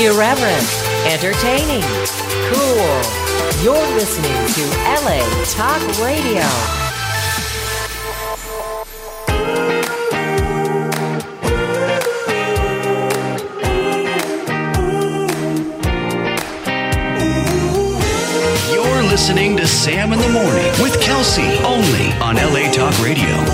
Irreverent, entertaining, cool. You're listening to LA Talk Radio. You're listening to Sam in the Morning with Kelsey, only on LA Talk Radio.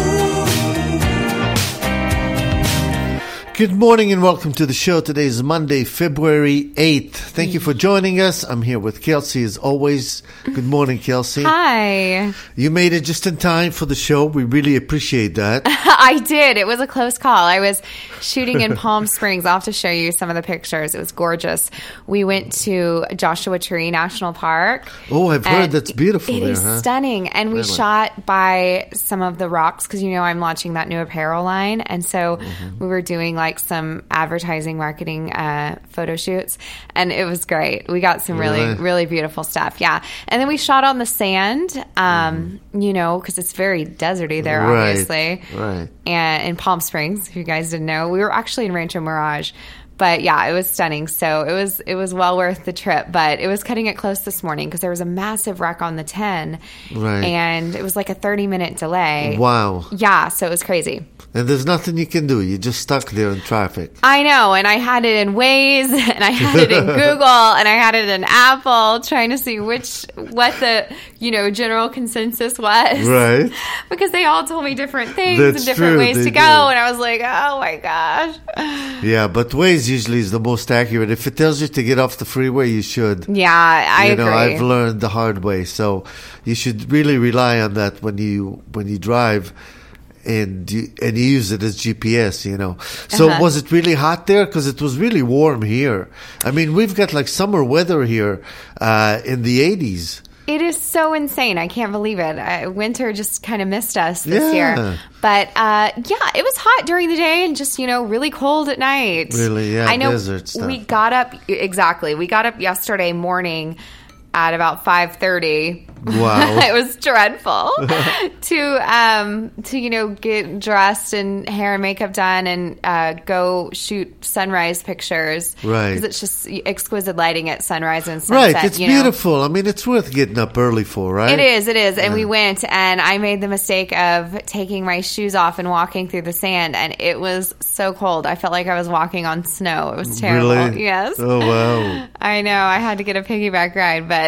Good morning and welcome to the show. Today is Monday, February 8th. Thank you for joining us. I'm here with Kelsey as always. Good morning, Kelsey. Hi. You made it just in time for the show. We really appreciate that. I did. It was a close call. I was shooting in Palm Springs. I'll have to show you some of the pictures. It was gorgeous. We went to Joshua Tree National Park. Oh, I've heard that's beautiful there. It is stunning. And we shot by some of the rocks because, you know, I'm launching that new apparel line. And so we were doing like some advertising, marketing photo shoots, and it was great. We got some really beautiful stuff. Yeah. And then we shot on the sand, you know, because it's very deserty there, obviously. Right. And in Palm Springs, if you guys didn't know, we were actually in Rancho Mirage. But yeah, it was stunning. So it was well worth the trip. But it was cutting it close this morning because there was a massive wreck on the 10, and it was like a 30-minute delay. Wow. Yeah, so it was crazy. And there's nothing you can do. You're just stuck there in traffic. I know, and I had it in Waze, and I had it in Google, and I had it in Apple, trying to see what the general consensus was. Right. Because they all told me different things and different ways to go, and I was like, oh my gosh. Yeah, but Waze usually is the most accurate. If it tells you to get off the freeway, you should. Yeah, I agree. I've learned the hard way, so you should really rely on that when you drive, and you use it as GPS. So was it really hot there? Because it was really warm here. I mean, we've got like summer weather here in the 80s. It is so insane. I can't believe it. Winter just kind of missed us this year. But, yeah, it was hot during the day and just, really cold at night. Really, yeah, I know desert stuff. We got up, exactly. We got up yesterday morning at about 5:30. Wow. It was dreadful to get dressed and hair and makeup done and go shoot sunrise pictures. Right. Because it's just exquisite lighting at sunrise and sunset. Right. It's beautiful. I mean, it's worth getting up early for, right? It is. And we went, and I made the mistake of taking my shoes off and walking through the sand, and it was so cold. I felt like I was walking on snow. It was terrible. Really? Yes. Oh, wow. I know. I had to get a piggyback ride, but...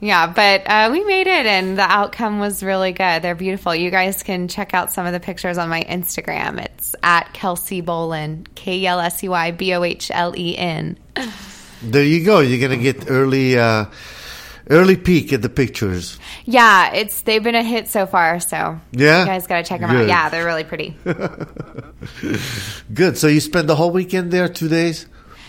Yeah, but we made it, and the outcome was really good. They're beautiful. You guys can check out some of the pictures on my Instagram. It's at Kelsey Bolin, KelseyBohlen. There you go. You're going to get early peek at the pictures. Yeah, they've been a hit so far, so you guys got to check them out. Yeah, they're really pretty. Good. So you spend the whole weekend there, 2 days?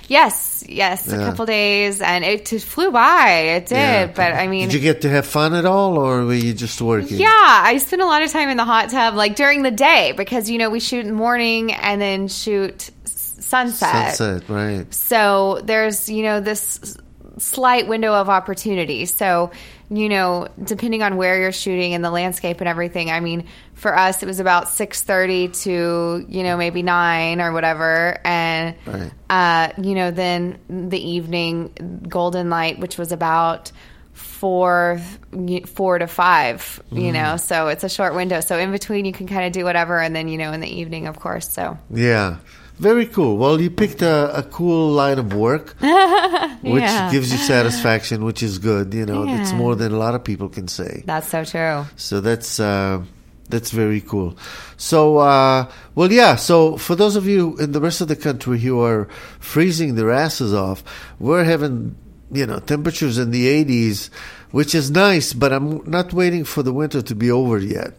Yes, a couple days, and it flew by. It did, but I mean... Did you get to have fun at all, or were you just working? Yeah, I spent a lot of time in the hot tub, like during the day, because, we shoot in the morning and then shoot sunset. Sunset, right. So there's, this slight window of opportunity. So, depending on where you're shooting and the landscape and everything, I mean... For us, it was about 6:30 to, maybe 9 or whatever. And, then the evening golden light, which was about 4 to 5, so it's a short window. So in between, you can kind of do whatever. And then, in the evening, of course. So, yeah. Very cool. Well, you picked a cool line of work, which gives you satisfaction, which is good. It's more than a lot of people can say. That's so true. So that's very cool. So, so for those of you in the rest of the country who are freezing their asses off, we're having, temperatures in the 80s, which is nice, but I'm not waiting for the winter to be over yet,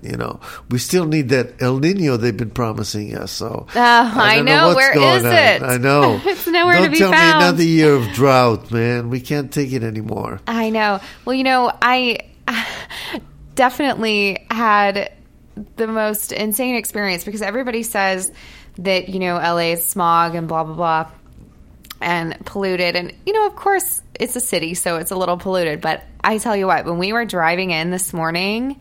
We still need that El Niño they've been promising us, so. Oh, I know. Where is it? I know. It's nowhere to be found. Don't tell me another year of drought, man. We can't take it anymore. I know. Well, I definitely had... the most insane experience because everybody says that, LA is smog and blah, blah, blah and polluted. And, of course it's a city, so it's a little polluted. But I tell you what, when we were driving in this morning,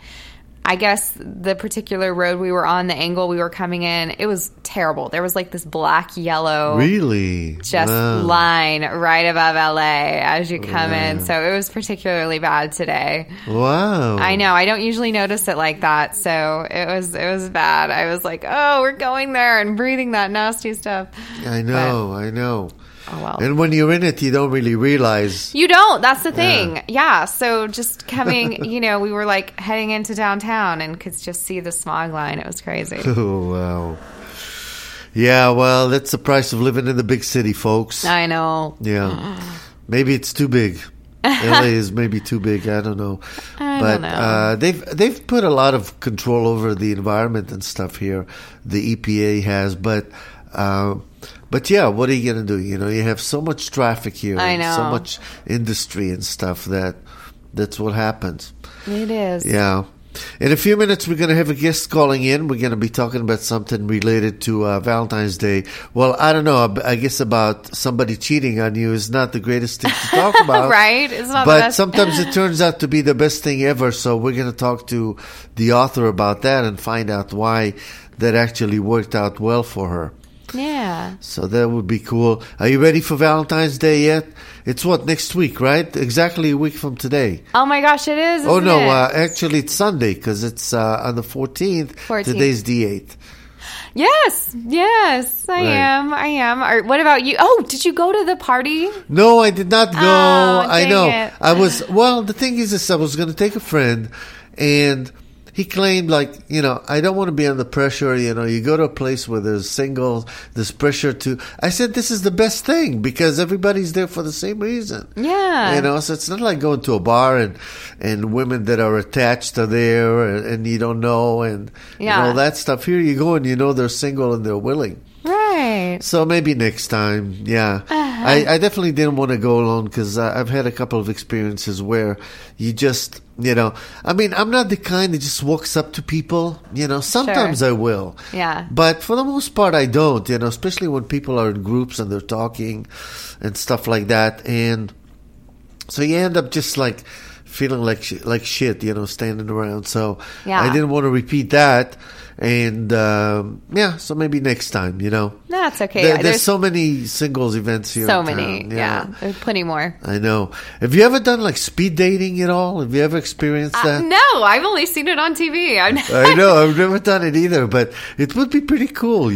I guess the particular road we were on, the angle we were coming in, it was terrible. There was like this black, yellow line right above LA as you come in. So it was particularly bad today. Wow. I know. I don't usually notice it like that. So it was bad. I was like, oh, we're going there and breathing that nasty stuff. I know. Oh, well. And when you're in it, you don't really realize. You don't. That's the thing. Yeah. So just coming, we were like heading into downtown and could just see the smog line. It was crazy. Oh, wow. Yeah, well, that's the price of living in the big city, folks. I know. Yeah. Maybe it's too big. LA is maybe too big. I don't know. I don't know. They've put a lot of control over the environment and stuff here. The EPA has, But yeah, what are you going to do? You have so much traffic here. I know. And so much industry and stuff that's what happens. It is. Yeah. In a few minutes, we're going to have a guest calling in. We're going to be talking about something related to Valentine's Day. Well, I don't know. I guess about somebody cheating on you is not the greatest thing to talk about. Right? It's not the best. But sometimes it turns out to be the best thing ever. So we're going to talk to the author about that and find out why that actually worked out well for her. Yeah. So that would be cool. Are you ready for Valentine's Day yet? It's next week, right? Exactly a week from today. Oh, my gosh, it is, isn't it? Actually, it's Sunday because it's on the 14th. Today's the 8th. Yes, I am. Or what about you? Oh, did you go to the party? No, I did not go. Oh, I know. It. The thing is this, I was going to take a friend and... He claimed, I don't want to be under pressure. You go to a place where there's singles, there's pressure to. I said, this is the best thing because everybody's there for the same reason. Yeah. So it's not like going to a bar and women that are attached are there and you don't know and all that stuff. Here you go and they're single and they're willing. Right. So maybe next time. Yeah. I definitely didn't want to go alone because I've had a couple of experiences where you just. I'm not the kind that just walks up to people, sometimes sure. I will. Yeah. But for the most part, I don't, especially when people are in groups and they're talking and stuff like that. And so you end up just like feeling like shit, standing around. So yeah. I didn't want to repeat that. And so maybe next time, That's okay. There's so many singles events here. So many, yeah. There's plenty more. I know. Have you ever done speed dating at all? Have you ever experienced that? No, I've only seen it on TV. I know. I've never done it either, but it would be pretty cool,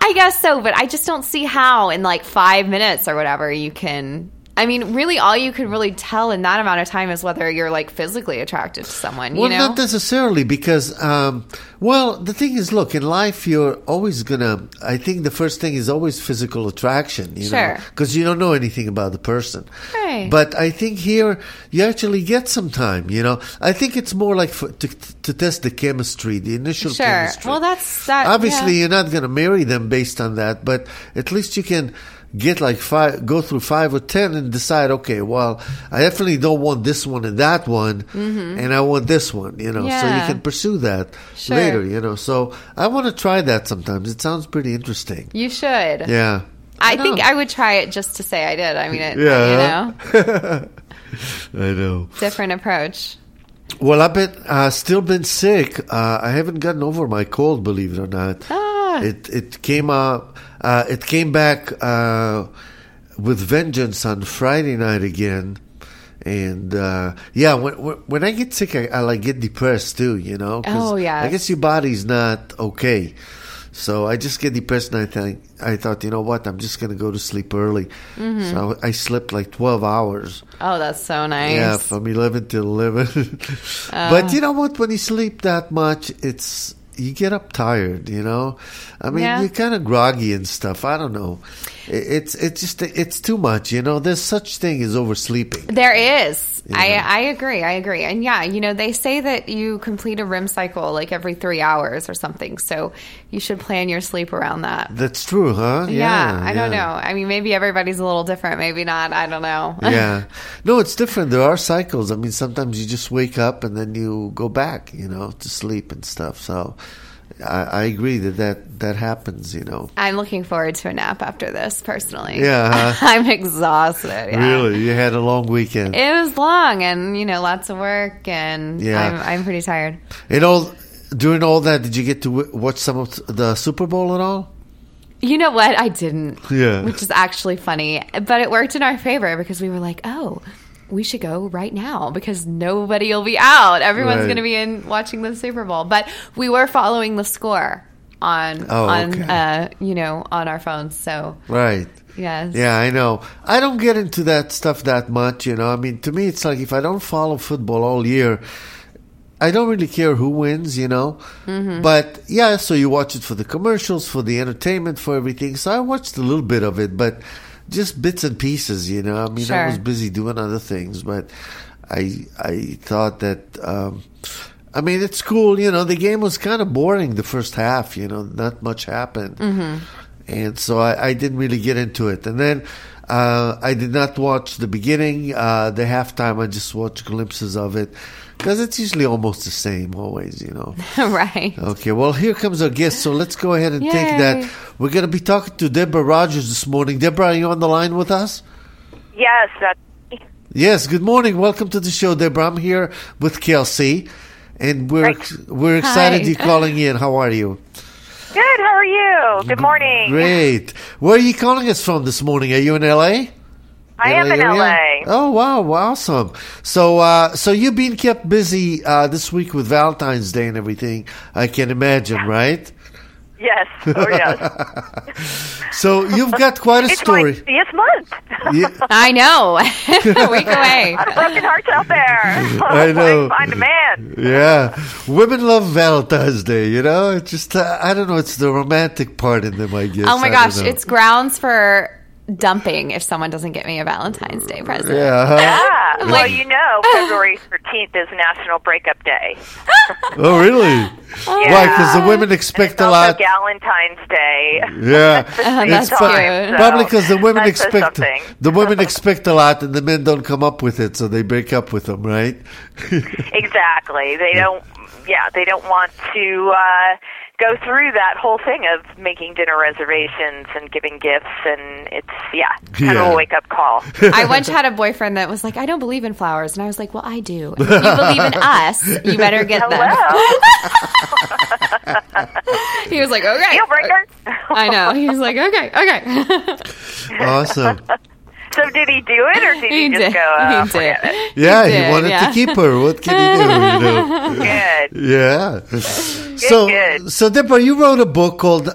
I guess so, but I just don't see how in 5 minutes or whatever you can... really all you can really tell in that amount of time is whether you're physically attracted to someone, Well, not necessarily because, the thing is, look, in life you're always I think the first thing is always physical attraction, Sure. Because you don't know anything about the person. Right. But I think here you actually get some time, I think it's more to test the chemistry, the initial chemistry. Sure. Well, that's that. Obviously, you're not going to marry them based on that, but at least you can... Get go through 5 or 10 and decide, okay, well, I definitely don't want this one and that one, and I want this one, so you can pursue that later, So I want to try that sometimes. It sounds pretty interesting. You should. Yeah. I think I would try it just to say I did. I know. Different approach. Well, I've still been sick. I haven't gotten over my cold, believe it or not. It came up. It came back with vengeance on Friday night again, and when I get sick, I get depressed too, 'cause I guess your body's not okay, so I just get depressed, and I thought, you know what, I'm just gonna go to sleep early, so I slept 12 hours. Oh, that's so nice. Yeah, from 11 to 11. But you know what? When you sleep that much, it's you get up tired, you're kind of groggy and stuff. I don't know. It's too much, There's such thing as oversleeping. There is. Yeah. I agree. And they say that you complete a REM cycle every 3 hours or something. So you should plan your sleep around that. That's true, huh? Yeah. I don't know. Maybe everybody's a little different. Maybe not. I don't know. Yeah. No, it's different. There are cycles. Sometimes you just wake up and then you go back, to sleep and stuff. So I agree that happens, you know. I'm looking forward to a nap after this, personally. Yeah. I'm exhausted. Yeah. Really? You had a long weekend. It was long and, you know, lots of work and I'm pretty tired. During all that, did you get to watch some of the Super Bowl at all? You know what? I didn't. Yeah. Which is actually funny. But it worked in our favor because we were like, oh, we should go right now because nobody will be out. Everyone's going to be in watching the Super Bowl. But we were following the score on our phones. So right. Yes. Yeah, I know. I don't get into that stuff that much, you know. I mean, to me, it's like if I don't follow football all year, I don't really care who wins, you know. Mm-hmm. But, yeah, so you watch it for the commercials, for the entertainment, for everything. So I watched a little bit of it, but just bits and pieces, you know. I mean, sure. I was busy doing other things, but I thought that, I mean, it's cool. You know, the game was kind of boring the first half, you know. Not much happened. Mm-hmm. And so I didn't really get into it. And then I did not watch the beginning, the halftime. I just watched glimpses of it. Because it's usually almost the same, always, you know. Right. Okay, well, here comes our guest. So let's go ahead and take that. We're going to be talking to Deborah Rogers this morning. Deborah, are you on the line with us? Yes, that's me. Yes, good morning. Welcome to the show, Deborah. I'm here with Kelsey, and we're excited you're calling in. How are you? Good, how are you? Good morning. Great. Where are you calling us from this morning? Are you in L.A.? I am in LA. Oh, wow. Awesome. So so you've been kept busy this week with Valentine's Day and everything, I can imagine, right? Yes. Oh, yes. So you've got quite a story. It's my 50th month. Yeah. I know. A week away. A lot of broken hearts out there. I know. Find a man. Yeah. Women love Valentine's Day, you know? It's just, I don't know, it's the romantic part in them, I guess. Oh, my gosh. It's grounds for dumping if someone doesn't get me a Valentine's Day present. Yeah. Like, well, you know, February 13th is National Breakup Day. Oh, really? Why? Because the women expect a lot. Galentine's Day. Yeah. That's time, so. Probably because the women expect a lot, and the men don't come up with it, so they break up with them, right? Exactly. They don't. Yeah, they don't want to go through that whole thing of making dinner reservations and giving gifts, and it's, kind of a wake-up call. I once had a boyfriend that was like, I don't believe in flowers, and I was like, well, I do. If you believe in us, you better get them. He was like, okay. Deal breaker. I know. He was like, okay. Awesome. So did he do it, or did he just go? He did. He wanted to keep her. What can he do? You know? Good. Yeah. So Deborah, you wrote a book called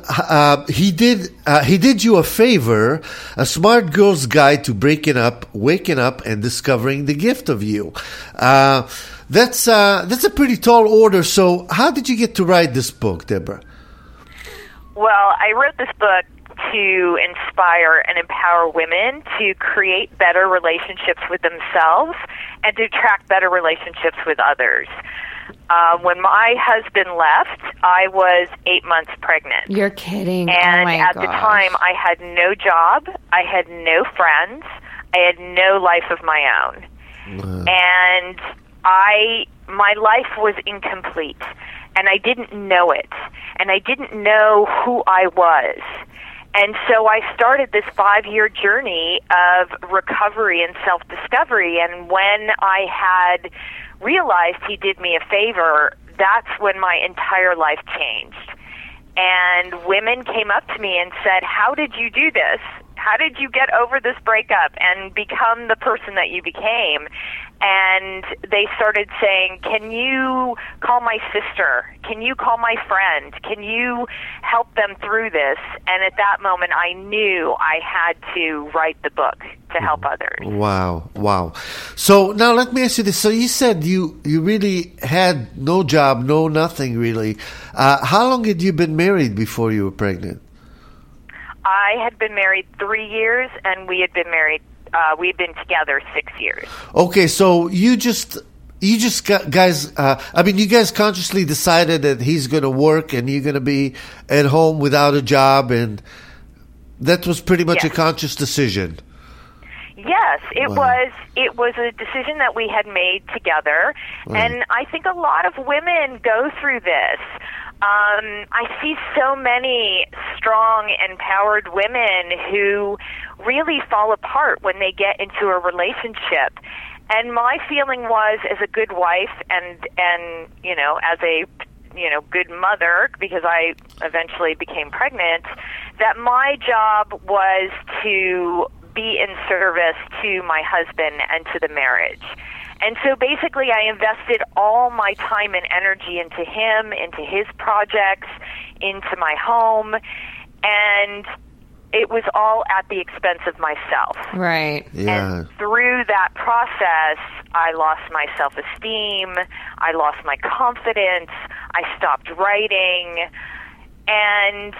"He Did You a Favor: A Smart Girl's Guide to Breaking Up, Waking Up, and Discovering the Gift of You." That's a pretty tall order. So how did you get to write this book, Deborah? Well, I wrote this book to inspire and empower women to create better relationships with themselves and to attract better relationships with others. When my husband left, I was 8 months pregnant. You're kidding. And at the time, I had no job, I had no friends, I had no life of my own. Wow. And my life was incomplete, and I didn't know it, and I didn't know who I was. And so I started this 5-year journey of recovery and self-discovery, and when I had realized he did me a favor, that's when my entire life changed. And women came up to me and said, how did you do this? How did you get over this breakup and become the person that you became? And they started saying, can you call my sister? Can you call my friend? Can you help them through this? And at that moment, I knew I had to write the book to help others. Wow. So now let me ask you this. So you said you really had no job, nothing really. How long had you been married before you were pregnant? I had been married 3 years, and we had been married. We've been together 6 years. Okay, so you just got, guys. I mean, you guys consciously decided that he's going to work and you're going to be at home without a job, and that was pretty much a conscious decision. Yes, it was. It was a decision that we had made together, and I think a lot of women go through this. I see so many strong, empowered women who really fall apart when they get into a relationship. And my feeling was, as a good wife and you know, as a good mother, because I eventually became pregnant, that my job was to be in service to my husband and to the marriage. And so basically I invested all my time and energy into him, into his projects, into my home, and it was all at the expense of myself. Right. Yeah. And through that process, I lost my self-esteem, I lost my confidence, I stopped writing, and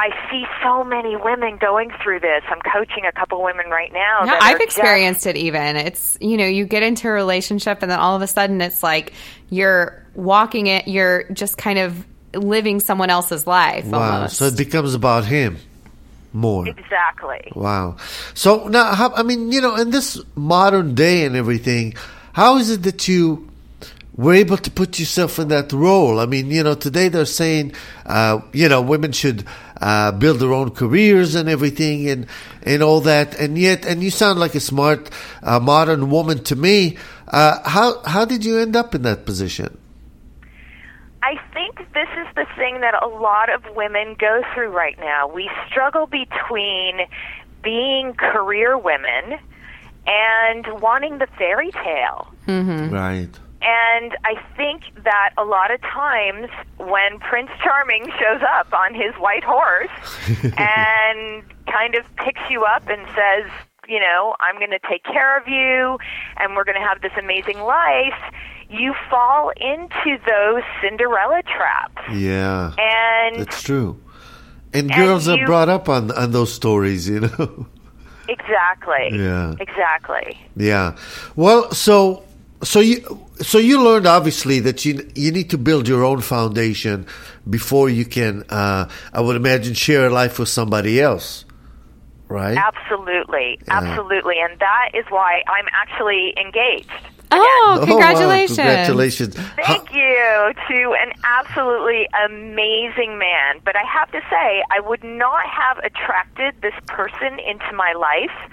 I see so many women going through this. I'm coaching a couple women right now. No, I've experienced it even. It's, you know, you get into a relationship and then all of a sudden it's like you're walking it, you're just kind of living someone else's life. Wow. Almost. So it becomes about him more. Exactly. Wow. So now, how, I mean, you know, in this modern day and everything, how is it that you were able to put yourself in that role? I mean, you know, today they're saying, you know, women should build their own careers and everything and all that. And yet, and you sound like a smart, modern woman to me. How did you end up in that position? I think this is the thing that a lot of women go through right now. We struggle between being career women and wanting the fairy tale. Mm-hmm. Right. And I think that a lot of times when Prince Charming shows up on his white horse and kind of picks you up and says, you know, I'm going to take care of you and we're going to have this amazing life, you fall into those Cinderella traps. Yeah. And that's true. And girls are brought up on those stories, you know. Exactly. Yeah. Exactly. Yeah. Well, So you learned obviously that you need to build your own foundation before you can, I would imagine, share a life with somebody else, right? Absolutely, yeah. Absolutely, and that is why I'm actually engaged. Oh, congratulations! Oh, wow. Congratulations! Thank you to an absolutely amazing man. But I have to say, I would not have attracted this person into my life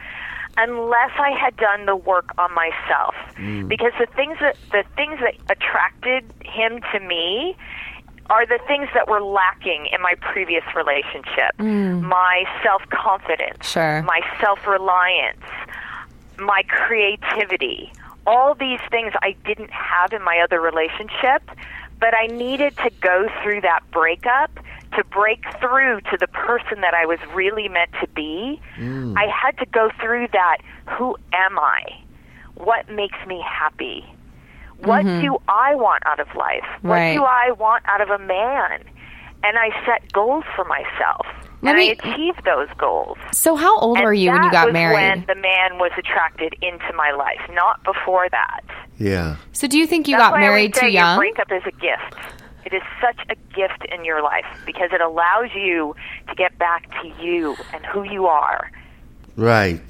unless I had done the work on myself. Mm. Because the things that attracted him to me are the things that were lacking in my previous relationship. Mm. My self-confidence, sure. My self-reliance, my creativity. All these things I didn't have in my other relationship, but I needed to go through that breakup to break through to the person that I was really meant to be. Mm. I had to go through that. Who am I? What makes me happy? What mm-hmm. do I want out of life? Right. What do I want out of a man? And I set goals for myself. I achieved those goals. So how old were you when you got married? When the man was attracted into my life, not before that. Yeah. So do you think you got married too young? Breakup is a gift. It is such a gift in your life because it allows you to get back to you and who you are. Right.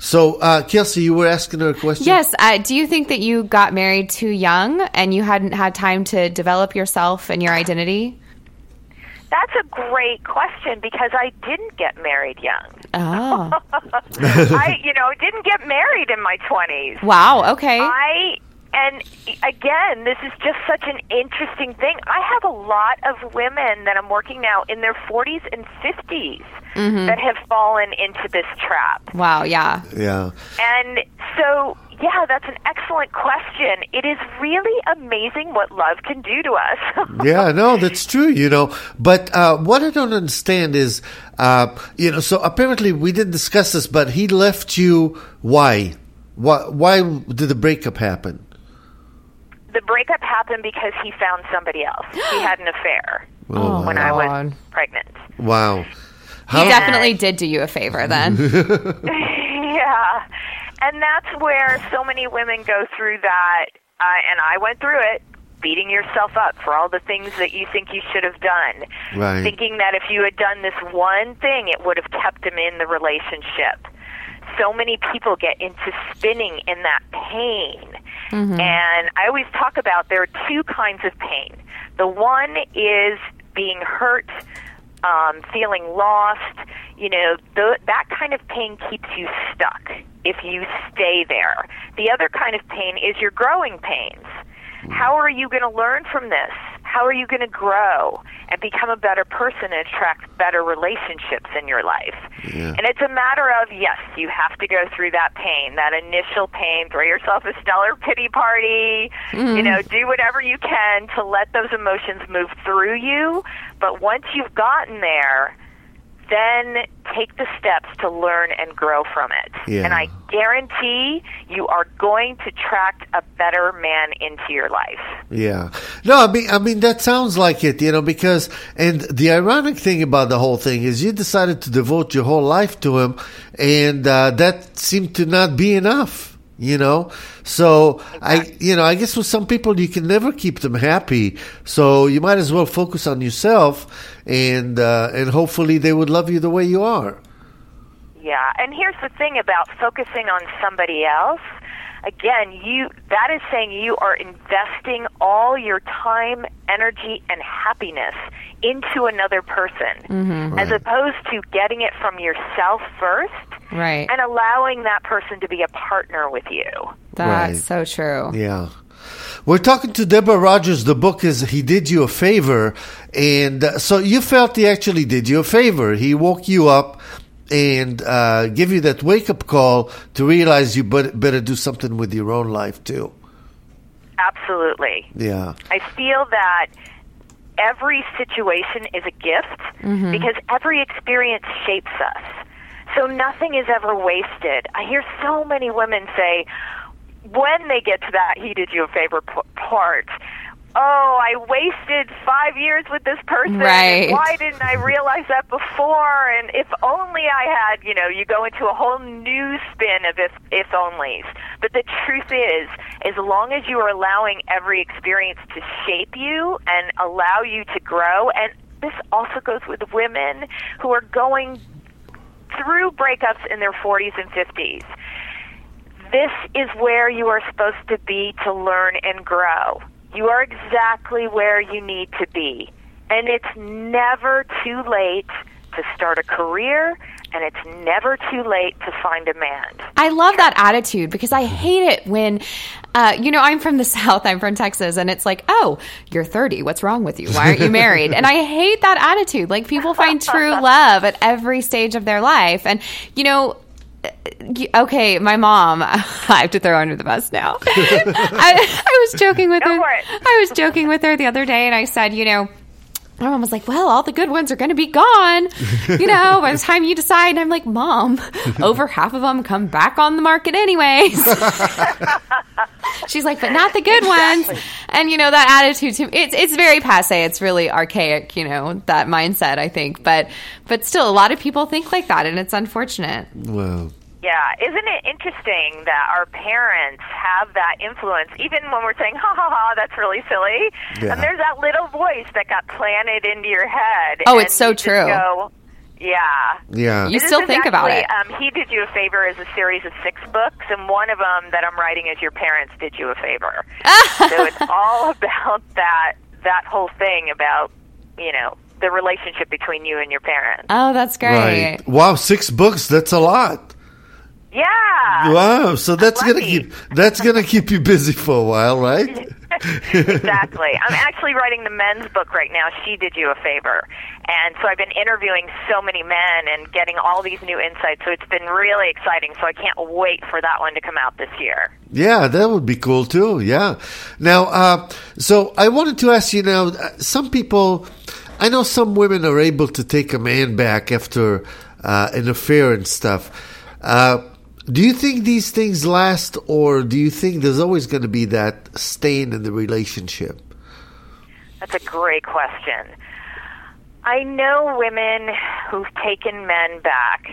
So, Kelsey, you were asking her a question? Yes. Do you think that you got married too young and you hadn't had time to develop yourself and your identity? That's a great question because I didn't get married young. Oh. I didn't get married in my 20s. Wow. Okay. And again, this is just such an interesting thing. I have a lot of women that I'm working now in their 40s and 50s mm-hmm. that have fallen into this trap. Wow, yeah. Yeah. And so, yeah, that's an excellent question. It is really amazing what love can do to us. Yeah, no, that's true, you know. But what I don't understand is, so apparently we didn't discuss this, but he left you. Why did the breakup happen? The breakup happened because he found somebody else. He had an affair when I was pregnant. Wow. He definitely did do you a favor then. Yeah. And that's where so many women go through that, and I went through it, beating yourself up for all the things that you think you should have done. Right. Thinking that if you had done this one thing, it would have kept him in the relationship. So many people get into spinning in that pain. Mm-hmm. And I always talk about there are two kinds of pain. The one is being hurt, feeling lost. You know, that kind of pain keeps you stuck if you stay there. The other kind of pain is your growing pains. How are you going to learn from this? How are you going to grow and become a better person and attract better relationships in your life? Yeah. And it's a matter of, yes, you have to go through that pain, that initial pain. Throw yourself a stellar pity party. Mm. You know, do whatever you can to let those emotions move through you. But once you've gotten there, then take the steps to learn and grow from it. Yeah. And I guarantee you are going to attract a better man into your life. Yeah. No, I mean that sounds like it, you know, because, and the ironic thing about the whole thing is you decided to devote your whole life to him, and that seemed to not be enough. You know, so exactly. I guess with some people you can never keep them happy. So you might as well focus on yourself, and hopefully they would love you the way you are. Yeah, and here's the thing about focusing on somebody else. Again, that is saying you are investing all your time, energy, and happiness into another person, mm-hmm. Right. As opposed to getting it from yourself first. Right. And allowing that person to be a partner with you. That's right. So true. Yeah. We're talking to Deborah Rogers. The book is He Did You a Favor. And so you felt he actually did you a favor. He woke you up and gave you that wake-up call to realize you better do something with your own life too. Absolutely. Yeah. I feel that every situation is a gift, mm-hmm. because every experience shapes us. So nothing is ever wasted. I hear so many women say, when they get to that he did you a favor part, oh, I wasted 5 years with this person. Right. Why didn't I realize that before? And if only I had, you know, you go into a whole new spin of if onlys. But the truth is, as long as you are allowing every experience to shape you and allow you to grow, and this also goes with women who are going through breakups in their 40s and 50s. This is where you are supposed to be to learn and grow. You are exactly where you need to be. And it's never too late to start a career, and it's never too late to find a man. I love that attitude, because I hate it when, I'm from the South, I'm from Texas, and it's like, oh, you're 30, what's wrong with you? Why aren't you married? And I hate that attitude. Like, people find true love at every stage of their life. And, you know, okay, my mom, I have to throw under the bus now. I was joking with her. I was joking with her the other day, and I said, you know, my mom was like, well, all the good ones are going to be gone, you know, by the time you decide. And I'm like, Mom, over half of them come back on the market anyways. She's like, but not the good exactly. ones. And, you know, that attitude, too, it's very passe. It's really archaic, you know, that mindset, I think. But still, a lot of people think like that, and it's unfortunate. Well. Yeah. Isn't it interesting that our parents have that influence, even when we're saying, ha, ha, ha, that's really silly. Yeah. And there's that little voice that got planted into your head. Oh, it's so true. Go, yeah. Yeah. You still think about it. He Did You a Favor is a series of 6 books, and one of them that I'm writing is Your Parents Did You a Favor. So it's all about that whole thing about, you know, the relationship between you and your parents. Oh, that's great. Right. Wow, 6 books, that's a lot. Yeah. Wow. So that's going to keep you busy for a while, right? Exactly. I'm actually writing the men's book right now, She Did You a Favor. And so I've been interviewing so many men and getting all these new insights. So it's been really exciting. So I can't wait for that one to come out this year. Yeah, that would be cool too. Yeah. Now, so I wanted to ask you now, some people, I know some women are able to take a man back after an affair and stuff. Do you think these things last, or do you think there's always going to be that stain in the relationship? That's a great question. I know women who've taken men back,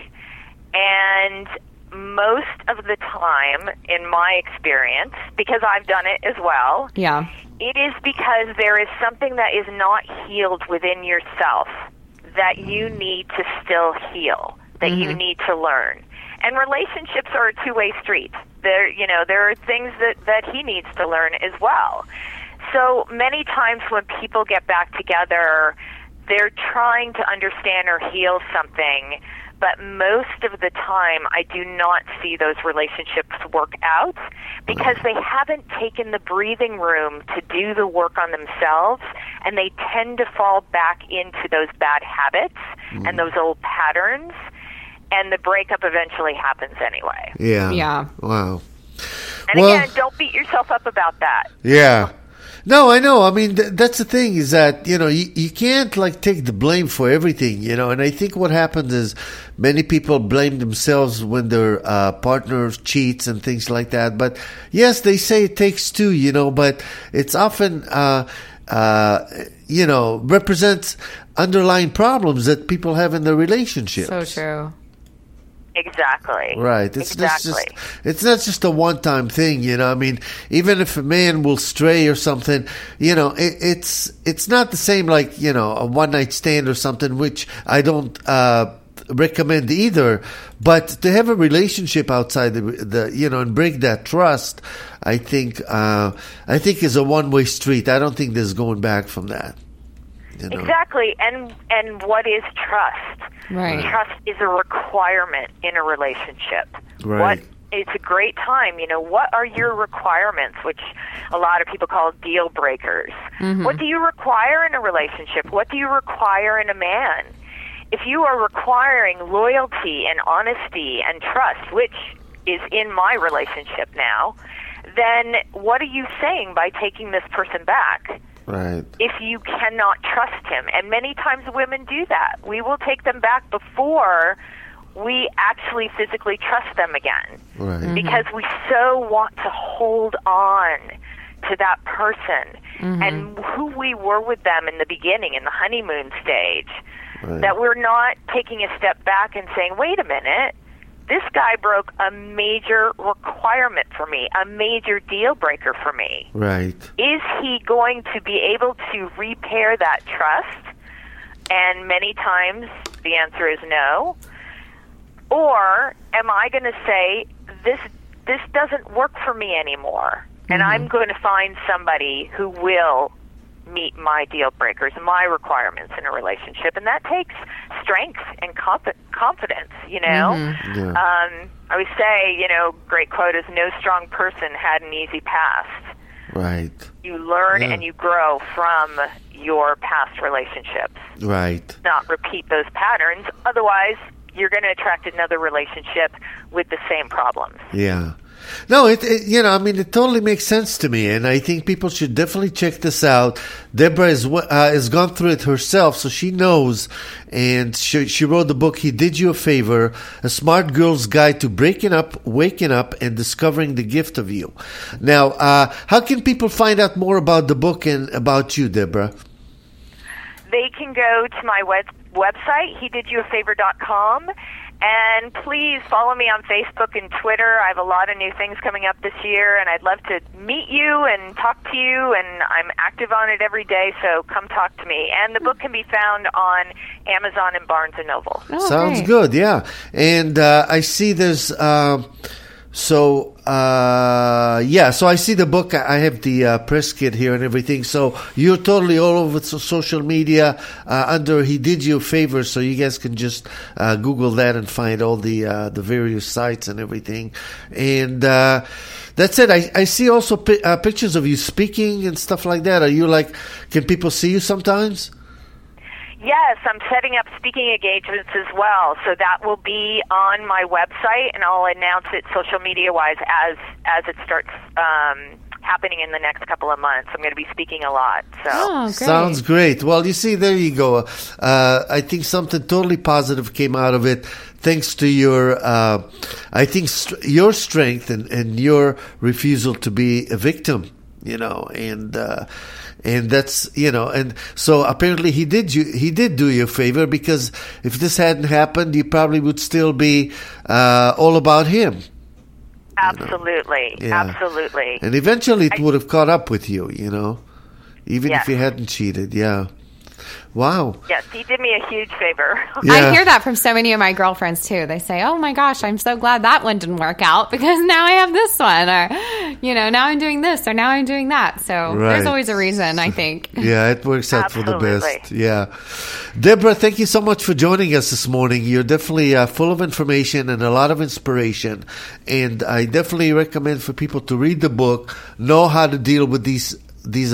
and most of the time, in my experience, because I've done it as well, yeah. It is because there is something that is not healed within yourself that you need to still heal, that mm-hmm. you need to learn. And relationships are a two-way street. There are things that he needs to learn as well. so many times when people get back together, they're trying to understand or heal something, but most of the time I do not see those relationships work out because they haven't taken the breathing room to do the work on themselves, and they tend to fall back into those bad habits and those old patterns, and the breakup eventually happens anyway. Yeah. Wow. And again, don't beat yourself up about that. Yeah. No, I know. I mean, that's the thing is that, you know, you can't like take the blame for everything, you know, and I think what happens is many people blame themselves when their partner cheats and things like that. But yes, they say it takes two, you know, but it's often, you know, represents underlying problems that people have in their relationships. So true. Exactly. Right. It's not just a one-time thing, you know. I mean, even if a man will stray or something, you know, it's not the same like, you know, a one-night stand or something, which I don't recommend either. But to have a relationship outside the you know, and break that trust, I think is a one-way street. I don't think there's going back from that. You know. Exactly. And what is trust? Right. Trust is a requirement in a relationship. Right. It's a great time. You know, what are your requirements, which a lot of people call deal breakers? Mm-hmm. What do you require in a relationship? What do you require in a man? If you are requiring loyalty and honesty and trust, which is in my relationship now, then what are you saying by taking this person back? Right. If you cannot trust him. And many times women do that. We will take them back before we actually physically trust them again. Right. Mm-hmm. Because we so want to hold on to that person and who we were with them in the beginning, in the honeymoon stage, that we're not taking a step back and saying, wait a minute, this guy broke a major requirement for me, a major deal breaker for me. Right. Is he going to be able to repair that trust? And many times the answer is no. Or am I going to say, this doesn't work for me anymore, and I'm going to find somebody who will meet my deal breakers, my requirements in a relationship, and that takes strength and confidence, you know. Mm-hmm. Yeah. I would say, you know, great quote is, no strong person had an easy past. Right. You learn and you grow from your past relationships. Right. Not repeat those patterns, otherwise you're going to attract another relationship with the same problems. Yeah. No, it you know, I mean, it totally makes sense to me, and I think people should definitely check this out. Deborah has gone through it herself, so she knows, and she wrote the book, He Did You a Favor, A Smart Girl's Guide to Breaking Up, Waking Up, and Discovering the Gift of You. Now, how can people find out more about the book and about you, Deborah? They can go to my website, hedidyouafavor.com. And please follow me on Facebook and Twitter. I have a lot of new things coming up this year, and I'd love to meet you and talk to you, and I'm active on it every day, so come talk to me. And the book can be found on Amazon and Barnes & Noble. Oh, sounds good, yeah. And I see there's... So I see the book. I have the press kit here and everything. So you're totally all over social media under He Did You a Favor. So you guys can just Google that and find all the various sites and everything. And that's it. I see also pictures of you speaking and stuff like that. Are you like, can people see you sometimes? Yes, I'm setting up speaking engagements as well, so that will be on my website, and I'll announce it social media-wise as it starts happening in the next couple of months. I'm going to be speaking a lot. So sounds great. Well, you see, there you go. I think something totally positive came out of it, thanks to your, I think, your strength and your refusal to be a victim. You know, and that's, you know, and so apparently he did do you a favor, because if this hadn't happened, you probably would still be all about him. Absolutely, you know? Yeah. Absolutely. And eventually it would have caught up with you, you know, even if you hadn't cheated. Yeah. Wow. Yes, he did me a huge favor. Yeah. I hear that from so many of my girlfriends, too. They say, oh, my gosh, I'm so glad that one didn't work out because now I have this one, or, you know, now I'm doing this, or now I'm doing that. So there's always a reason, I think. Yeah, it works out for the best. Yeah. Deborah, thank you so much for joining us this morning. You're definitely full of information and a lot of inspiration. And I definitely recommend for people to read the book, know how to deal with these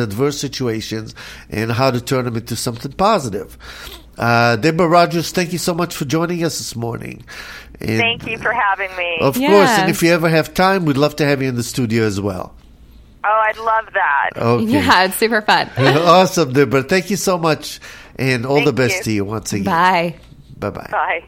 adverse situations and how to turn them into something positive. Deborah Rogers, thank you so much for joining us this morning. And thank you for having me. Of course, and if you ever have time, we'd love to have you in the studio as well. Oh, I'd love that. Okay. Yeah, it's super fun. Awesome, Deborah. Thank you so much, and all the best to you once again. Bye. Bye-bye. Bye.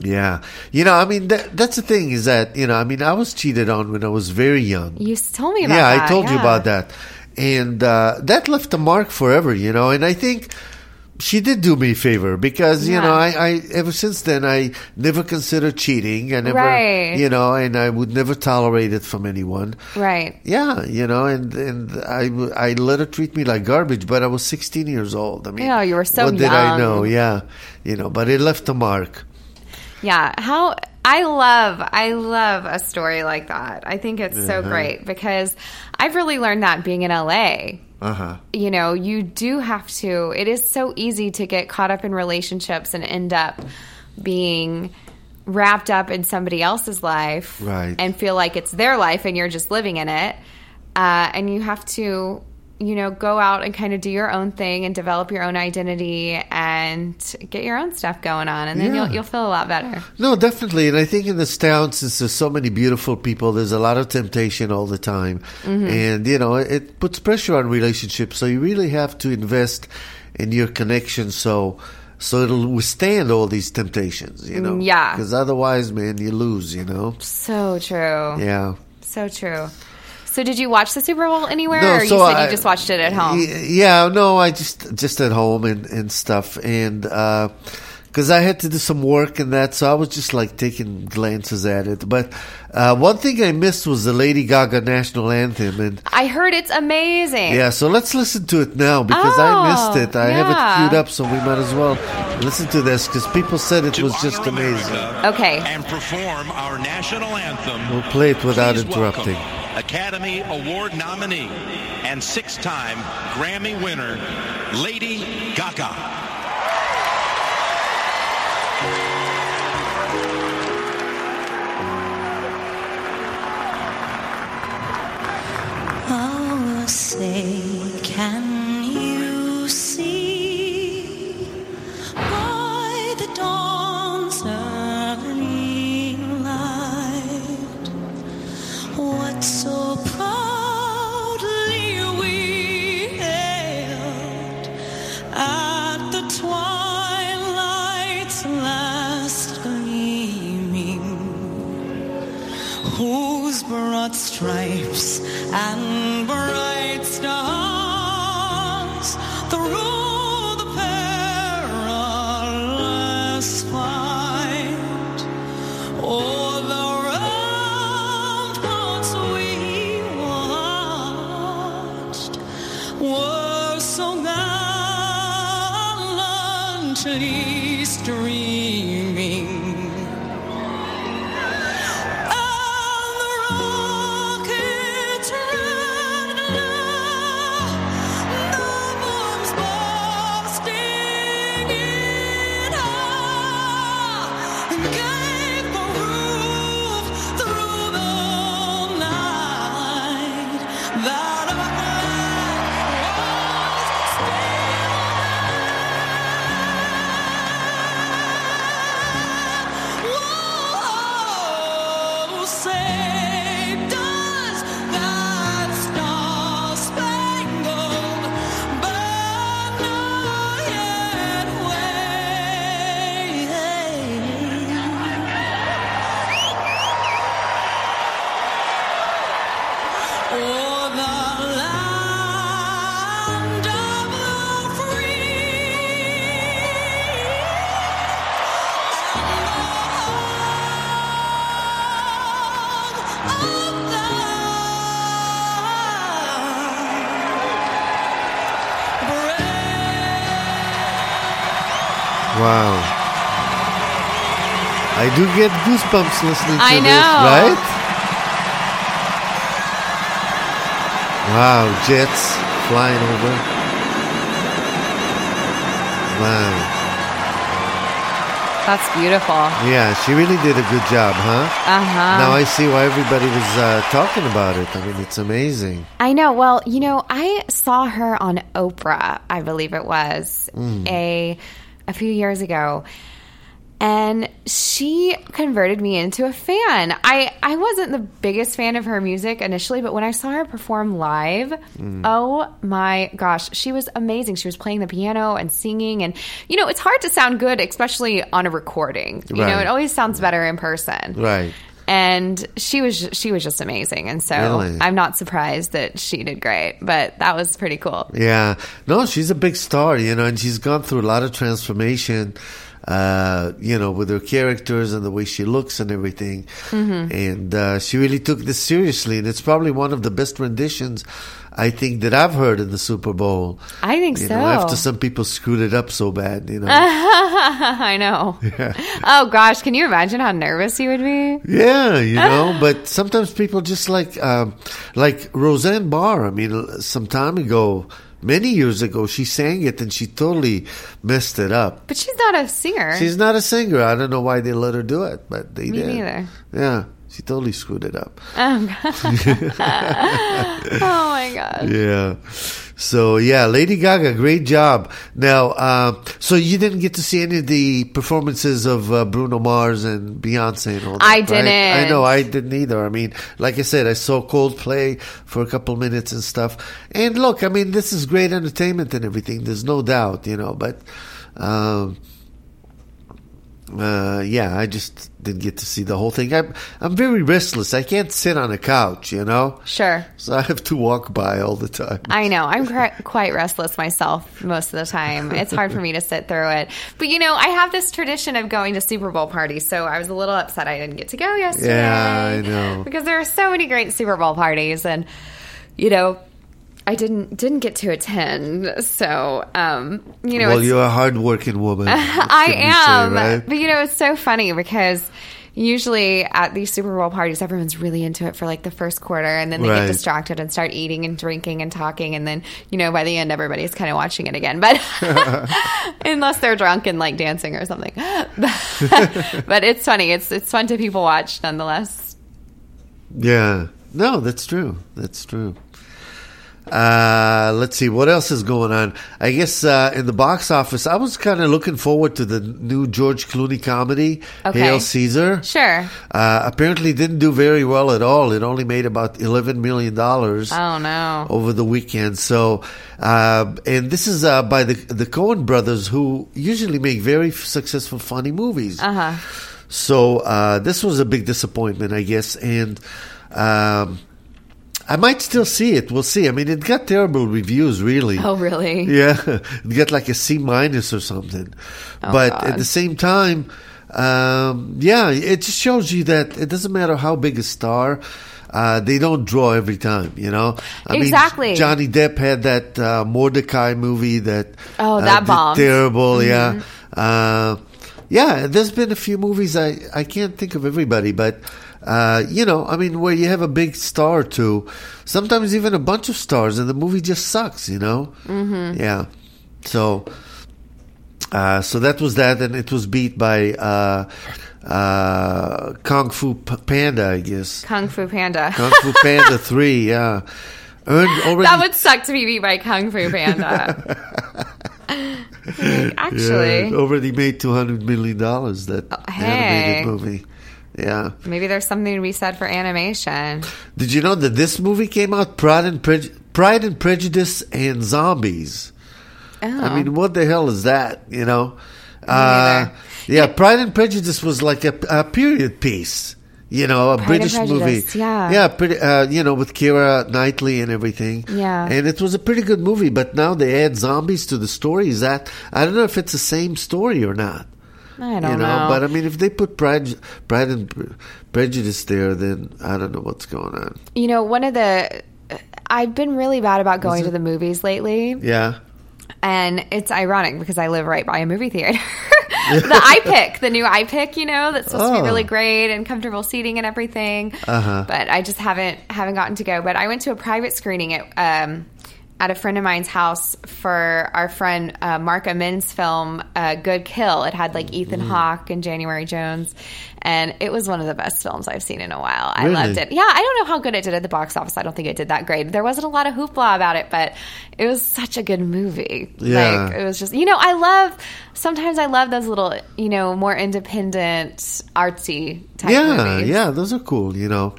Yeah. You know, I mean, that's the thing is that, you know, I mean, I was cheated on when I was very young. You told me about that. Yeah, I told you about that. And that left a mark forever, you know. And I think she did do me a favor because, you know, I ever since then, I never considered cheating. I never, you know, and I would never tolerate it from anyone. Right. Yeah, you know, and I let her treat me like garbage, but I was 16 years old. I mean, you were so young. What did I know? Yeah. You know, but it left a mark. Yeah, how I love a story like that. I think it's so great because I've really learned that being in LA. You know, you do have to. It is so easy to get caught up in relationships and end up being wrapped up in somebody else's life, and feel like it's their life and you're just living in it. And you have to, you know, go out and kind of do your own thing and develop your own identity and get your own stuff going on. And then you'll feel a lot better. No, definitely. And I think in this town, since there's so many beautiful people, there's a lot of temptation all the time. And, you know, it puts pressure on relationships. So you really have to invest in your connection so it'll withstand all these temptations, you know. Yeah. Because otherwise, man, you lose, you know. So true. Yeah. So true. So did you watch the Super Bowl anywhere, or you said you just watched it at home? Yeah, no, I just at home and stuff, and because I had to do some work and that, so I was just like taking glances at it. But one thing I missed was the Lady Gaga national anthem, and I heard it's amazing. Yeah, so let's listen to it now because I missed it. I have it queued up, so we might as well listen to this because people said it was just amazing. Okay, and perform our national anthem. We'll play it without interrupting. Academy Award nominee and six-time Grammy winner, Lady Gaga. Oh, say, can you see by the dawn's early light what so proudly we hailed at the twilight's last gleaming, whose broad stripes and bright stars through the perilous fight o'er the ramparts we watched were so gallantly streaming. Wow. I do get goosebumps listening to this, right? Wow, jets flying over. Wow. That's beautiful. Yeah, she really did a good job, huh? Uh-huh. Now I see why everybody was talking about it. I mean, it's amazing. I know. Well, you know, I saw her on Oprah, I believe it was, a few years ago. And she converted me into a fan. I wasn't the biggest fan of her music initially, but when I saw her perform live, oh my gosh, she was amazing. She was playing the piano and singing. And, you know, it's hard to sound good, especially on a recording. You know, it always sounds better in person. Right. And she was just amazing. And so really? I'm not surprised that she did great, but that was pretty cool. Yeah. No, she's a big star, you know, and she's gone through a lot of transformation. You know, with her characters and the way she looks and everything. Mm-hmm. And she really took this seriously. And it's probably one of the best renditions, I think, that I've heard in the Super Bowl. I think you so. Know, after some people screwed it up so bad, you know. I know. Yeah. Oh, gosh. Can you imagine how nervous you would be? Yeah, you know. But sometimes people just like Roseanne Barr, I mean, some time ago, many years ago, she sang it and she totally messed it up. But she's not a singer. She's not a singer. I don't know why they let her do it, but they did. Me neither. Yeah. She totally screwed it up. Oh, my God. Yeah. So, yeah, Lady Gaga, great job. Now, so you didn't get to see any of the performances of Bruno Mars and Beyonce and all that, I didn't. Right? I know, I didn't either. I mean, like I said, I saw Coldplay for a couple minutes and stuff. And look, I mean, this is great entertainment and everything. There's no doubt, you know, but... yeah, I just didn't get to see the whole thing. I'm very restless. I can't sit on a couch, you know? Sure. So I have to walk by all the time. I know. I'm quite restless myself most of the time. It's hard for me to sit through it. But, you know, I have this tradition of going to Super Bowl parties, so I was a little upset I didn't get to go yesterday. Yeah, I know. Because there are so many great Super Bowl parties, and, you know... I didn't get to attend, so, you know... Well, you're a hardworking woman. I am, say, right? But, you know, it's so funny because usually at these Super Bowl parties, everyone's really into it for, like, the first quarter, and then they get distracted and start eating and drinking and talking, and then, you know, by the end, everybody's kind of watching it again, but... unless they're drunk and, like, dancing or something. But it's funny. It's fun to people watch, nonetheless. Yeah. No, that's true. That's true. Let's see what else is going on. I guess in the box office, I was kind of looking forward to the new George Clooney comedy, Hail Caesar. Sure. Apparently didn't do very well at all. It only made about $11 million. Oh no! Over the weekend. So, and this is by the Coen brothers, who usually make very successful funny movies. Uh huh. So this was a big disappointment, I guess, and. I might still see it. We'll see. I mean, it got terrible reviews, really. Oh, really? Yeah. It got like a C- or something. Oh, but God. At the same time, yeah, it just shows you that it doesn't matter how big a star, they don't draw every time, you know? I mean, Johnny Depp had that Mordecai movie that... Oh, that bombed. Terrible, mm-hmm. Yeah. Yeah, there's been a few movies. I can't think of everybody, but... you know, I mean, where you have a big star or two, sometimes even a bunch of stars, and the movie just sucks, you know? Mm-hmm. Yeah. So that was that, and it was beat by Kung Fu Panda, I guess. Kung Fu Panda. Kung Fu Panda 3, yeah. That would suck to be beat by Kung Fu Panda. Like, actually. Yeah, it already made $200 million, that animated movie. Yeah. Maybe there's something to be said for animation. Did you know that this movie came out, Pride and Prejudice and Zombies? Oh. I mean, what the hell is that, you know? Yeah, Pride and Prejudice was like a period piece, you know, a British movie. Yeah. Yeah, pretty, you know, with Keira Knightley and everything. Yeah. And it was a pretty good movie, but now they add zombies to the story. Is that, I don't know if it's the same story or not. I don't know. But I mean, if they put Pride and Prejudice there, then I don't know what's going on. You know, I've been really bad about going to the movies lately. Yeah. And it's ironic because I live right by a movie theater. The new IPIC, you know, that's supposed to be really great and comfortable seating and everything. But I just haven't gotten to go. But I went to a private screening at a friend of mine's house for our friend Mark Amin's film, Good Kill. It had like Ethan Hawke and January Jones. And it was one of the best films I've seen in a while. Really? I loved it. Yeah, I don't know how good it did at the box office. I don't think it did that great. There wasn't a lot of hoopla about it, but it was such a good movie. Yeah. Like, it was just, you know, I love those little, you know, more independent, artsy type movies. Yeah, those are cool, you know.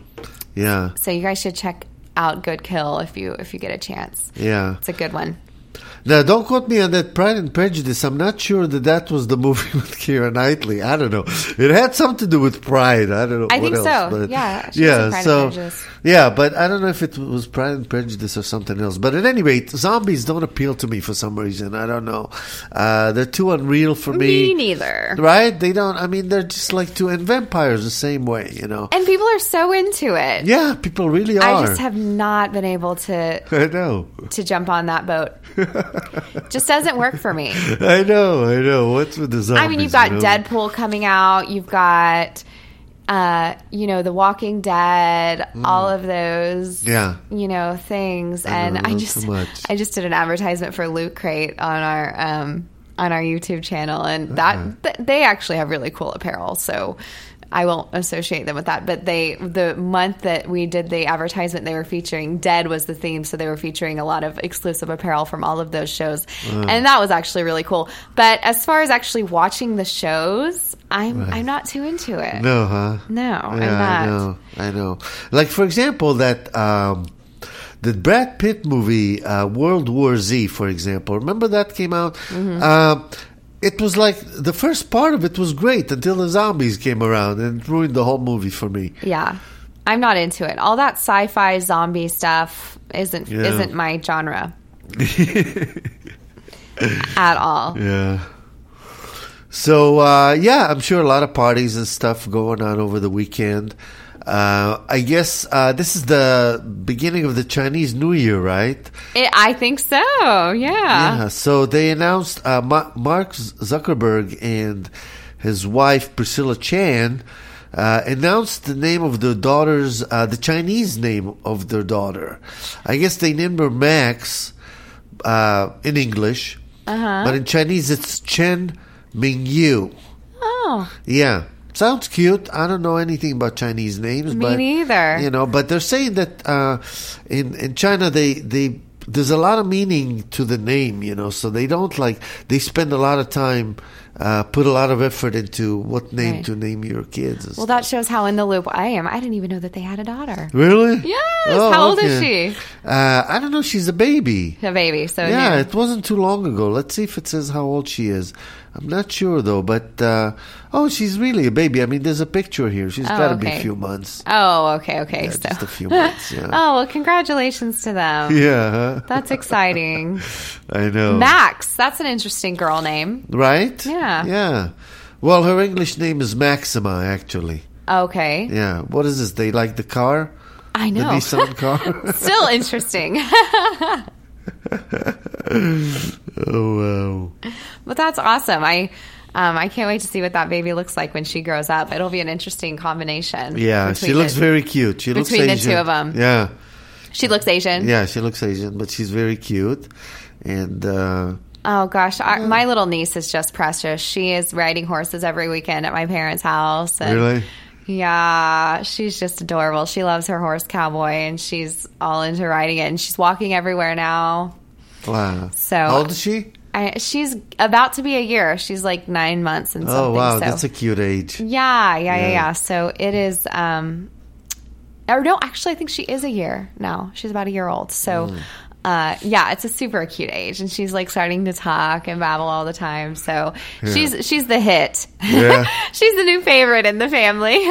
Yeah. So you guys should check out Good Kill if you get a chance. Yeah. It's a good one. Now, don't quote me on that Pride and Prejudice. I'm not sure that was the movie with Keira Knightley. I don't know. It had something to do with Pride. I don't know I what else. I think so. But but I don't know if it was Pride and Prejudice or something else. But at any rate, zombies don't appeal to me for some reason. I don't know. They're too unreal for me. Me neither. Right? They don't. I mean, they're just like two. And vampires the same way, you know. And people are so into it. Yeah, people really are. I just have not been able to jump on that boat. Just doesn't work for me. I know. What's with the zombies? I mean, you've got Deadpool coming out. You've got, you know, The Walking Dead. All of those, you know, things. And I just did an advertisement for Loot Crate on our YouTube channel, and they actually have really cool apparel. So I won't associate them with that, but the month that we did the advertisement, they were featuring Dead was the theme, so they were featuring a lot of exclusive apparel from all of those shows, and that was actually really cool. But as far as actually watching the shows, I'm not too into it. No, huh? No, yeah, I'm not. I know. Like, for example, that the Brad Pitt movie, World War Z, for example. Remember that came out? Mm-hmm. It was like the first part of it was great until the zombies came around and ruined the whole movie for me. Yeah. I'm not into it. All that sci-fi zombie stuff isn't my genre. At all. Yeah. So, I'm sure a lot of parties and stuff going on over the weekend. I guess this is the beginning of the Chinese New Year, right? I think so, yeah. So they announced Mark Zuckerberg and his wife Priscilla Chan announced the name of their daughter's, the Chinese name of their daughter. I guess they named her Max in English, but in Chinese it's Chen Mingyu. Oh. Yeah. Sounds cute. I don't know anything about Chinese names. Me neither. You know, but they're saying that in China they there's a lot of meaning to the name. You know, so they don't they spend a lot of time, put a lot of effort into what name to name your kids. Well, that shows how in the loop I am. I didn't even know that they had a daughter. Really? Yes. Oh, how old is she? I don't know. She's a baby. A baby. So yeah, it wasn't too long ago. Let's see if it says how old she is. I'm not sure, though, but, she's really a baby. I mean, there's a picture here. She's got to be a few months. Oh, okay. Yeah, so. Just a few months, yeah. Oh, well, congratulations to them. Yeah. That's exciting. I know. Max, that's an interesting girl name. Right? Yeah. Yeah. Well, her English name is Maxima, actually. Okay. Yeah. What is this? They like the car? I know. The Nissan car? Still interesting. Oh, wow. But that's awesome. I can't wait to see what that baby looks like when she grows up. It'll be an interesting combination. Yeah, she looks very cute. She looks Asian. Between the two of them. Yeah. She looks Asian. Yeah, she looks Asian, but she's very cute. And... oh, gosh. My little niece is just precious. She is riding horses every weekend at my parents' house. And really? Yeah, she's just adorable. She loves her horse Cowboy, and she's all into riding it. And she's walking everywhere now. Wow. So how old is she? She's about to be a year. She's like 9 months and something. Oh, wow. So. That's a cute age. Yeah. So it is... or no, actually, I think she is a year now. She's about a year old. So, it's a super cute age. And she's like starting to talk and babble all the time. So she's the hit. Yeah. She's the new favorite in the family.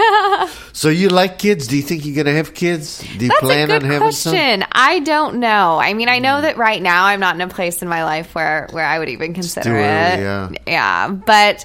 So you like kids? Do you think you're going to have kids? Do you plan on having some? That's a good question. I don't know. I mean, I know that right now I'm not in a place in my life where I would even consider it. Yeah. But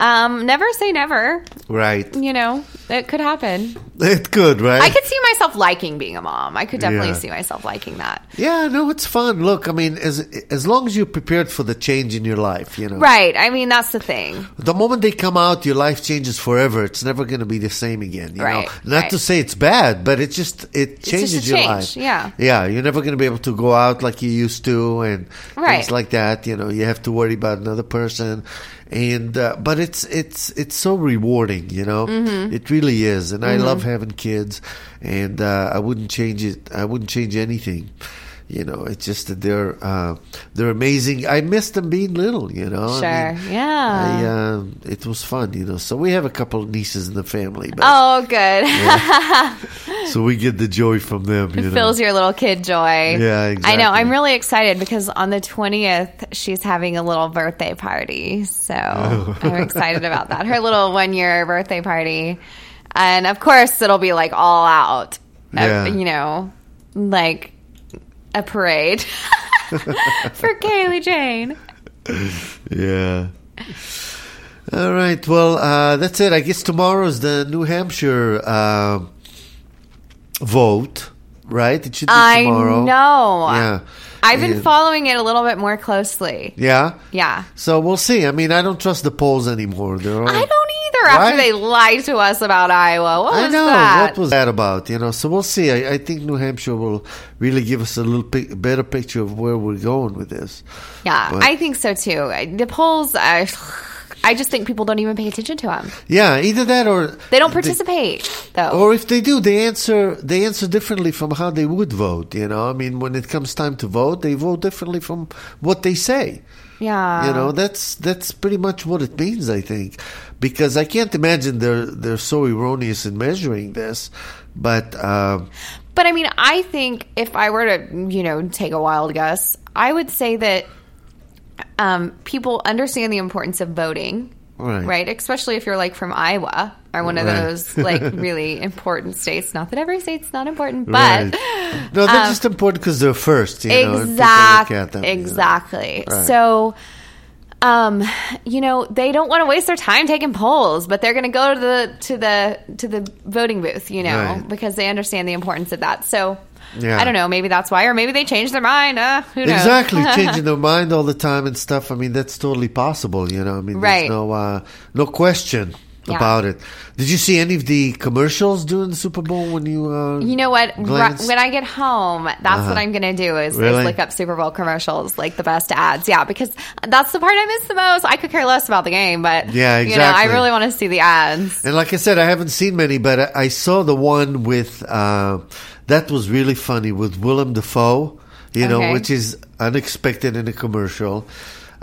Never say never. Right. You know, it could happen. It could, right? I could see myself liking being a mom. I could definitely see myself liking that. Yeah, no, it's fun. Look, I mean, as long as you're prepared for the change in your life, you know. Right. I mean, that's the thing. The moment they come out, your life changes forever. It's never going to be the same again, you know. Not to say it's bad, but it's just, it changes just your life. Yeah. Yeah, you're never going to be able to go out like you used to and things like that. You know, you have to worry about another person. And but it's so rewarding, you know. Mm-hmm. It really is, and I love having kids, and I wouldn't change it. I wouldn't change anything, you know. It's just that they're amazing. I miss them being little, you know. Sure, I mean, it was fun, you know. So we have a couple of nieces in the family. But, oh, good. Yeah. So we get the joy from them. It fills your little kid joy. Yeah, exactly. I know. I'm really excited because on the 20th, she's having a little birthday party. So I'm excited about that. Her little 1-year birthday party. And of course, it'll be like all out, you know, like a parade for Kaylee Jane. Yeah. All right. Well, that's it. I guess tomorrow's the New Hampshire vote, right? It should be tomorrow. I know. Yeah. I've been following it a little bit more closely. Yeah? Yeah. So we'll see. I mean, I don't trust the polls anymore. I don't either after they lied to us about Iowa. What was that? I know. What was that about? You know, so we'll see. I think New Hampshire will really give us a little better picture of where we're going with this. Yeah, but I think so too. The polls are... I just think people don't even pay attention to them. Yeah, either that or... They don't participate, though. Or if they do, they answer differently from how they would vote, you know? I mean, when it comes time to vote, they vote differently from what they say. Yeah. You know, that's pretty much what it means, I think. Because I can't imagine they're so erroneous in measuring this, but... But, I mean, I think if I were to, you know, take a wild guess, I would say that... people understand the importance of voting, right? Especially if you're like from Iowa or one of those like really important states. Not that every state's not important, but no, they're just important because they're first. Exactly. You know? Right. So, you know, they don't want to waste their time taking polls, but they're going to go to the voting booth, you know, because they understand the importance of that. So. Yeah. I don't know. Maybe that's why. Or maybe they change their mind. Who knows? Exactly. Changing their mind all the time and stuff. I mean, that's totally possible, you know. I mean, there's no question about it. Did you see any of the commercials during the Super Bowl when you You know what? When I get home, that's what I'm going to do is look up Super Bowl commercials, like the best ads. Yeah, because that's the part I miss the most. I could care less about the game, but you know, I really want to see the ads. And like I said, I haven't seen many, but I saw the one with... that was really funny with Willem Dafoe, you know, which is unexpected in a commercial.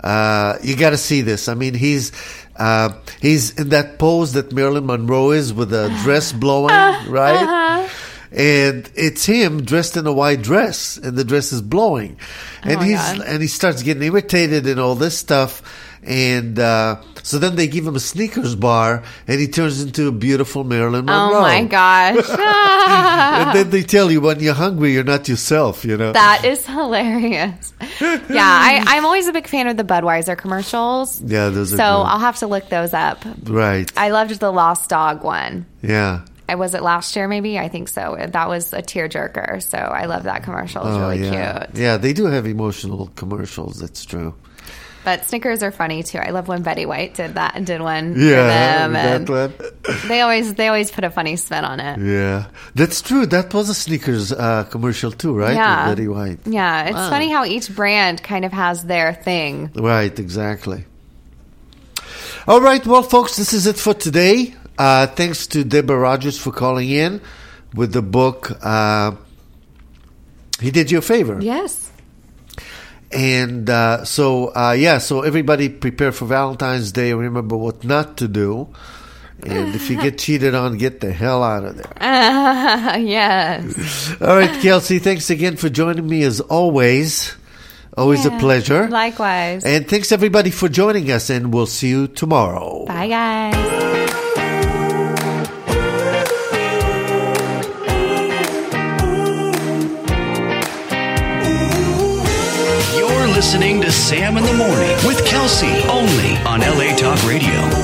You got to see this. I mean, he's in that pose that Marilyn Monroe is with a dress blowing, right? Uh-huh. And it's him dressed in a white dress, and the dress is blowing, and he starts getting irritated and all this stuff. And so then they give him a Snickers bar, and he turns into a beautiful Marilyn Monroe. Oh, my gosh. And then they tell you when you're hungry, you're not yourself, you know. That is hilarious. Yeah, I'm always a big fan of the Budweiser commercials. Yeah, those are good. So I'll have to look those up. Right. I loved the Lost Dog one. Yeah. Was it last year maybe? I think so. That was a tearjerker, so I love that commercial. It's really cute. Yeah, they do have emotional commercials. That's true. But Snickers are funny too. I love when Betty White did that and did one for them. And that they always put a funny spin on it. Yeah, that's true. That was a Snickers commercial too, right? Yeah, with Betty White. Yeah, it's funny how each brand kind of has their thing. Right, exactly. All right, well, folks, this is it for today. Thanks to Deborah Rogers for calling in with the book. He Did You a Favor. Yes. And so everybody prepare for Valentine's Day. Remember what not to do. And if you get cheated on, get the hell out of there. Yes. All right, Kelsey, thanks again for joining me as always. Always a pleasure. Likewise. And thanks, everybody, for joining us. And we'll see you tomorrow. Bye, guys. Listening to Sam in the Morning with Kelsey, only on LA Talk Radio.